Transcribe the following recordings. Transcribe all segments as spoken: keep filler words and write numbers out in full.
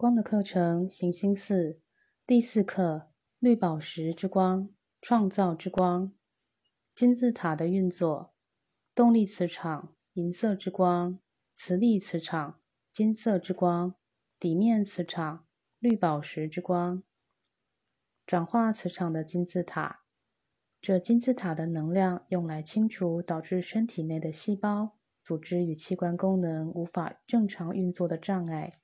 光的课程行星四第四课绿宝石之光创造之光金字塔的运作动力磁场银色之光磁力磁场金色之光底面磁场绿宝石之光转化磁场的金字塔。这金字塔的能量用来清除导致身体内的细胞组织与器官功能无法正常运作的障碍，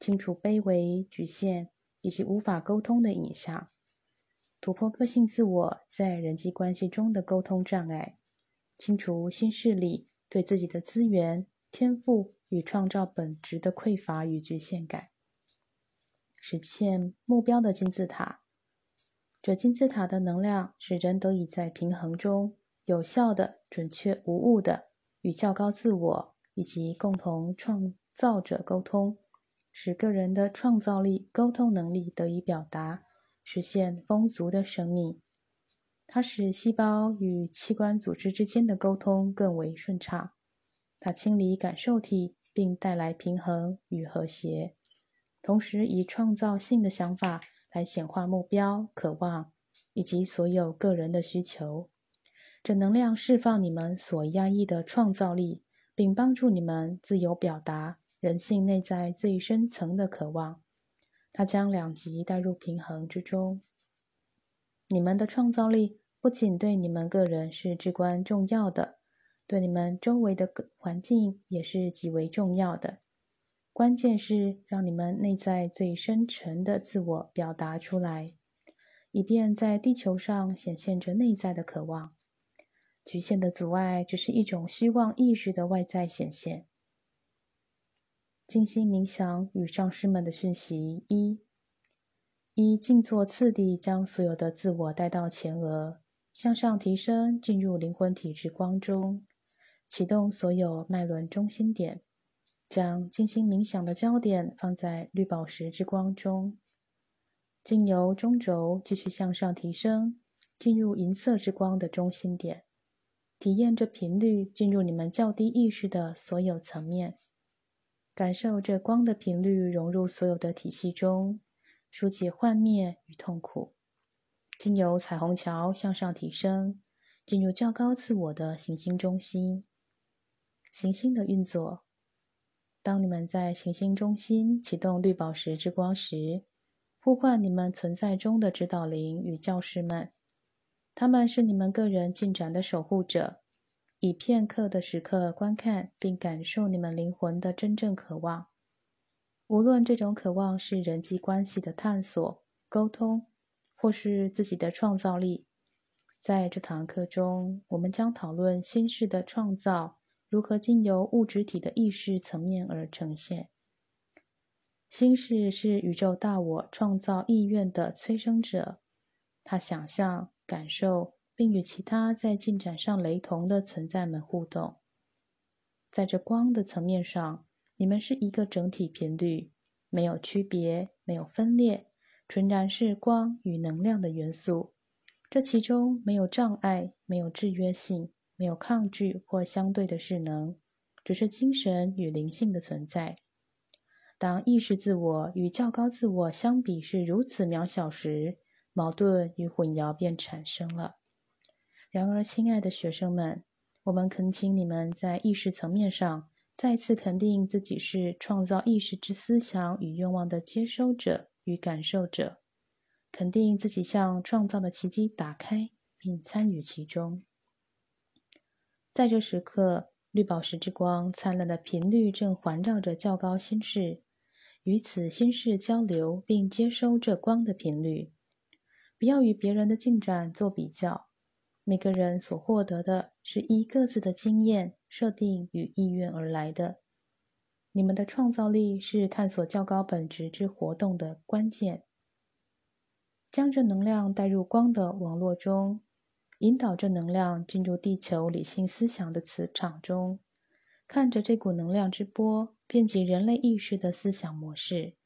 清除卑微、局限以及无法沟通的影像，突破个性自我在人际关系中的沟通障碍，清除新势力对自己的资源、天赋与创造本质的匮乏与局限感，实现目标的金字塔。这金字塔的能量使人得以在平衡中有效的、准确无误的与较高自我以及共同创造者沟通，使个人的创造力、沟通能力得以表达，实现丰足的生命。它使细胞与器官组织之间的沟通更为顺畅。它清理感受体，并带来平衡与和谐，同时以创造性的想法来显化目标、渴望以及所有个人的需求。这能量释放你们所压抑的创造力，并帮助你们自由表达人性内在最深层的渴望。它将两极带入平衡之中。你们的创造力不仅对你们个人是至关重要的，对你们周围的环境也是极为重要的。关键是让你们内在最深沉的自我表达出来，以便在地球上显现着内在的渴望。局限的阻碍只是一种虚妄意识的外在显现。静心冥想与上师们的讯息一：一、静坐次第，将所有的自我带到前额，向上提升，进入灵魂体之光中，启动所有脉轮中心点，将静心冥想的焦点放在绿宝石之光中，经由中轴继续向上提升，进入银色之光的中心点。体验这频率进入你们较低意识的所有层面，感受这光的频率融入所有的体系中，疏解幻灭与痛苦。经由彩虹桥向上提升，进入较高自我的行星中心。行星的运作：当你们在行星中心启动绿宝石之光时，呼唤你们存在中的指导灵与教师们。他们是你们个人进展的守护者，以片刻的时刻观看并感受你们灵魂的真正渴望。无论这种渴望是人际关系的探索、沟通，或是自己的创造力，在这堂课中，我们将讨论心事的创造如何经由物质体的意识层面而呈现。心事是宇宙大我创造意愿的催生者，他想象、感受并与其他在进展上雷同的存在们互动。在这光的层面上，你们是一个整体频率，没有区别，没有分裂，纯然是光与能量的元素。这其中没有障碍，没有制约性，没有抗拒或相对的势能，只是精神与灵性的存在。当意识自我与较高自我相比是如此渺小时，矛盾与混淆便产生了。然而，亲爱的学生们，我们恳请你们在意识层面上再次肯定自己是创造意识之思想与愿望的接收者与感受者，肯定自己向创造的奇迹打开并参与其中。在这时刻，绿宝石之光灿烂的频率正环绕着较高心事，与此心事交流并接收这光的频率。不要与别人的进展做比较，每个人所获得的是依各自的经验、设定与意愿而来的。你们的创造力是探索较高本质之活动的关键。将这能量带入光的网络中，引导这能量进入地球理性思想的磁场中，看着这股能量之波遍及人类意识的思想模式，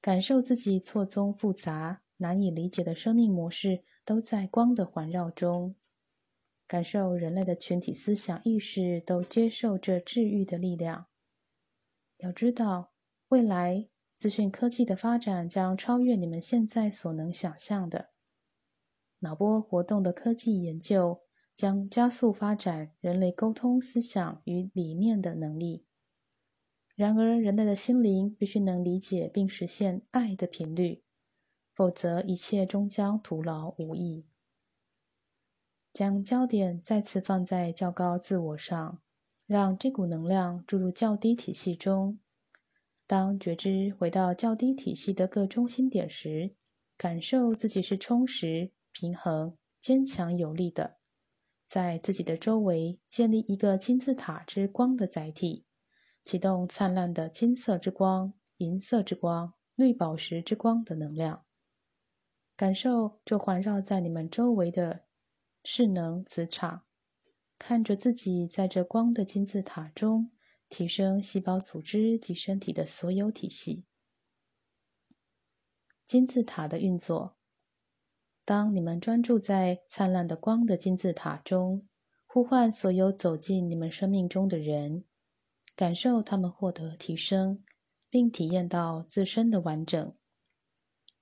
感受自己错综复杂、难以理解的生命模式都在光的环绕中，感受人类的群体思想意识都接受着治愈的力量。要知道，未来资讯科技的发展将超越你们现在所能想象的。脑波活动的科技研究将加速发展人类沟通思想与理念的能力。然而，人类的心灵必须能理解并实现爱的频率，否则一切终将徒劳无益。将焦点再次放在较高自我上，让这股能量注入较低体系中。当觉知回到较低体系的各中心点时，感受自己是充实、平衡、坚强有力的，在自己的周围建立一个金字塔之光的载体，启动灿烂的金色之光、银色之光、绿宝石之光的能量。感受就环绕在你们周围的势能磁场，看着自己在这光的金字塔中提升细胞组织及身体的所有体系。金字塔的运作，当你们专注在灿烂的光的金字塔中，呼唤所有走进你们生命中的人，感受他们获得提升，并体验到自身的完整。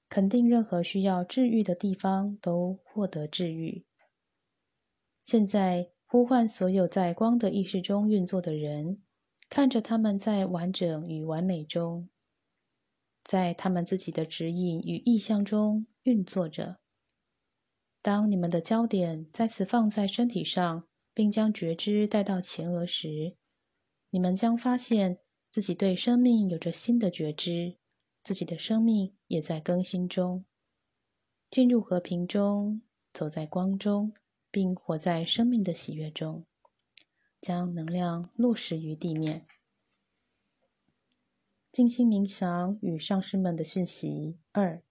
肯定任何需要治愈的地方都获得治愈。现在呼唤所有在光的意识中运作的人，看着他们在完整与完美中，在他们自己的指引与意向中运作着。当你们的焦点再次放在身体上，并将觉知带到前额时，你们将发现自己对生命有着新的觉知，自己的生命也在更新中，进入和平中，走在光中，并活在生命的喜悦中。将能量落实于地面。静心冥想与上师们的讯息二，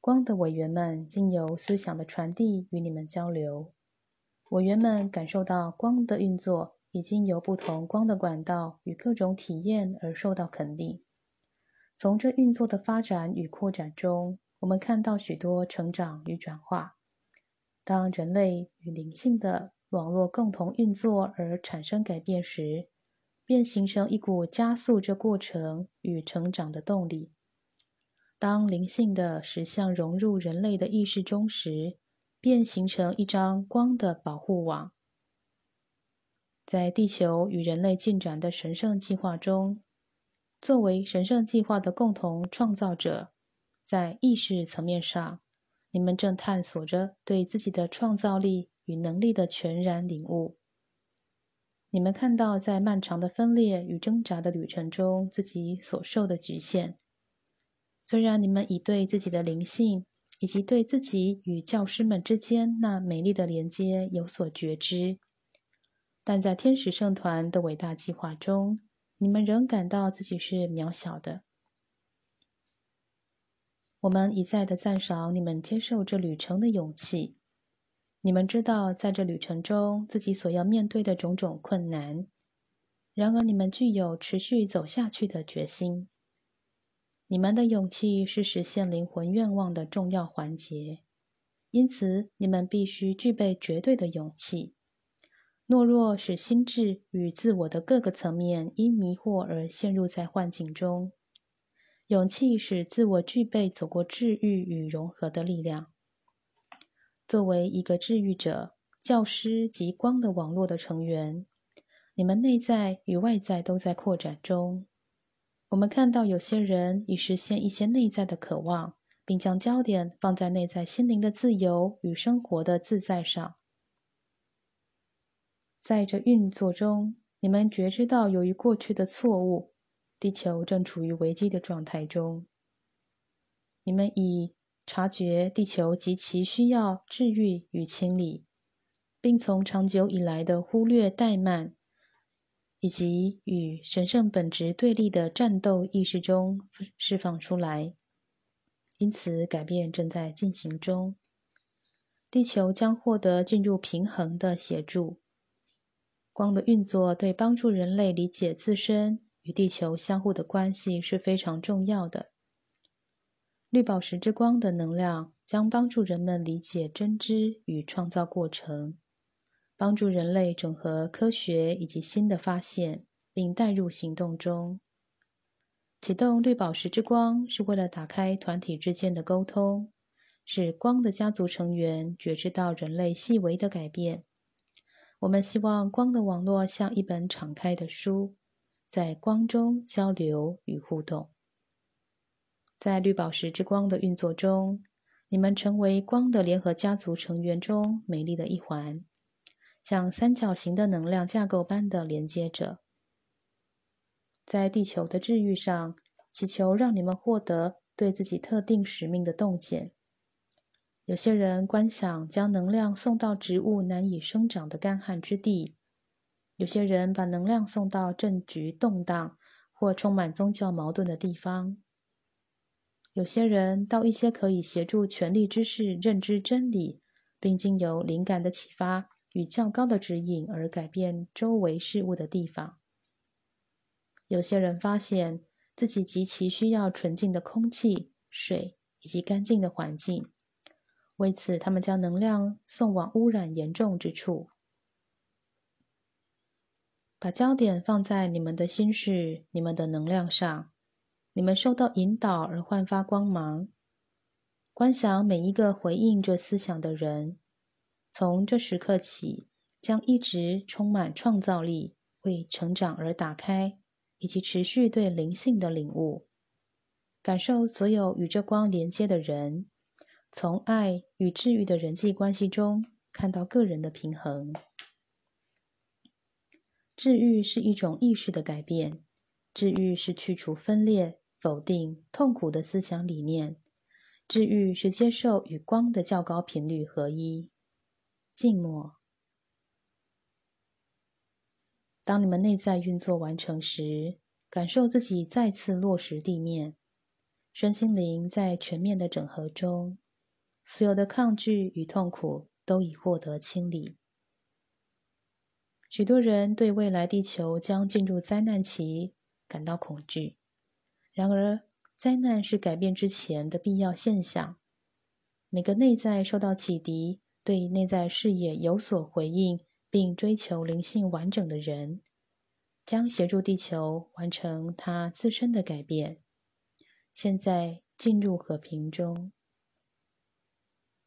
光的委员们经由思想的传递与你们交流。委员们感受到光的运作已经由不同光的管道与各种体验而受到肯定。从这运作的发展与扩展中，我们看到许多成长与转化。当人类与灵性的网络共同运作而产生改变时，便形成一股加速这过程与成长的动力。当灵性的实相融入人类的意识中时，便形成一张光的保护网。在地球与人类进展的神圣计划中，作为神圣计划的共同创造者，在意识层面上，你们正探索着对自己的创造力与能力的全然领悟。你们看到在漫长的分裂与挣扎的旅程中自己所受的局限。虽然你们已对自己的灵性以及对自己与教师们之间那美丽的连接有所觉知，但在天使圣团的伟大计划中，你们仍感到自己是渺小的。我们一再地赞赏你们接受这旅程的勇气。你们知道在这旅程中自己所要面对的种种困难，然而你们具有持续走下去的决心。你们的勇气是实现灵魂愿望的重要环节，因此你们必须具备绝对的勇气。懦弱使心智与自我的各个层面因迷惑而陷入在幻境中，勇气使自我具备走过治愈与融合的力量。作为一个治愈者、教师及光的网络的成员，你们内在与外在都在扩展中。我们看到有些人已实现一些内在的渴望，并将焦点放在内在心灵的自由与生活的自在上。在这运作中，你们觉知到由于过去的错误，地球正处于危机的状态中。你们以察觉地球及其需要治愈与清理，并从长久以来的忽略怠慢以及与神圣本质对立的战斗意识中释放出来，因此改变正在进行中。地球将获得进入平衡的协助。光的运作对帮助人类理解自身与地球相互的关系是非常重要的。绿宝石之光的能量将帮助人们理解真知与创造过程，帮助人类整合科学以及新的发现，并带入行动中。启动绿宝石之光是为了打开团体之间的沟通，使光的家族成员觉知到人类细微的改变。我们希望光的网络像一本敞开的书，在光中交流与互动。在绿宝石之光的运作中，你们成为光的联合家族成员中美丽的一环，像三角形的能量架构般的连接着。在地球的治愈上，祈求让你们获得对自己特定使命的洞见。有些人观想将能量送到植物难以生长的干旱之地，有些人把能量送到政局动荡或充满宗教矛盾的地方，有些人到一些可以协助权力之士认知真理，并经由灵感的启发与较高的指引而改变周围事物的地方。有些人发现自己极其需要纯净的空气、水以及干净的环境，为此他们将能量送往污染严重之处。把焦点放在你们的心事、你们的能量上，你们受到引导而焕发光芒。观想每一个回应这思想的人，从这时刻起将一直充满创造力，为成长而打开，以及持续对灵性的领悟。感受所有与这光连接的人，从爱与治愈的人际关系中看到个人的平衡。治愈是一种意识的改变，治愈是去除分裂、否定、痛苦的思想理念，治愈是接受与光的较高频率合一。静默。当你们内在运作完成时，感受自己再次落实地面，身心灵在全面的整合中，所有的抗拒与痛苦都已获得清理。许多人对未来地球将进入灾难期感到恐惧，然而，灾难是改变之前的必要现象。每个内在受到启迪、对内在视野有所回应并追求灵性完整的人，将协助地球完成它自身的改变。现在进入和平中。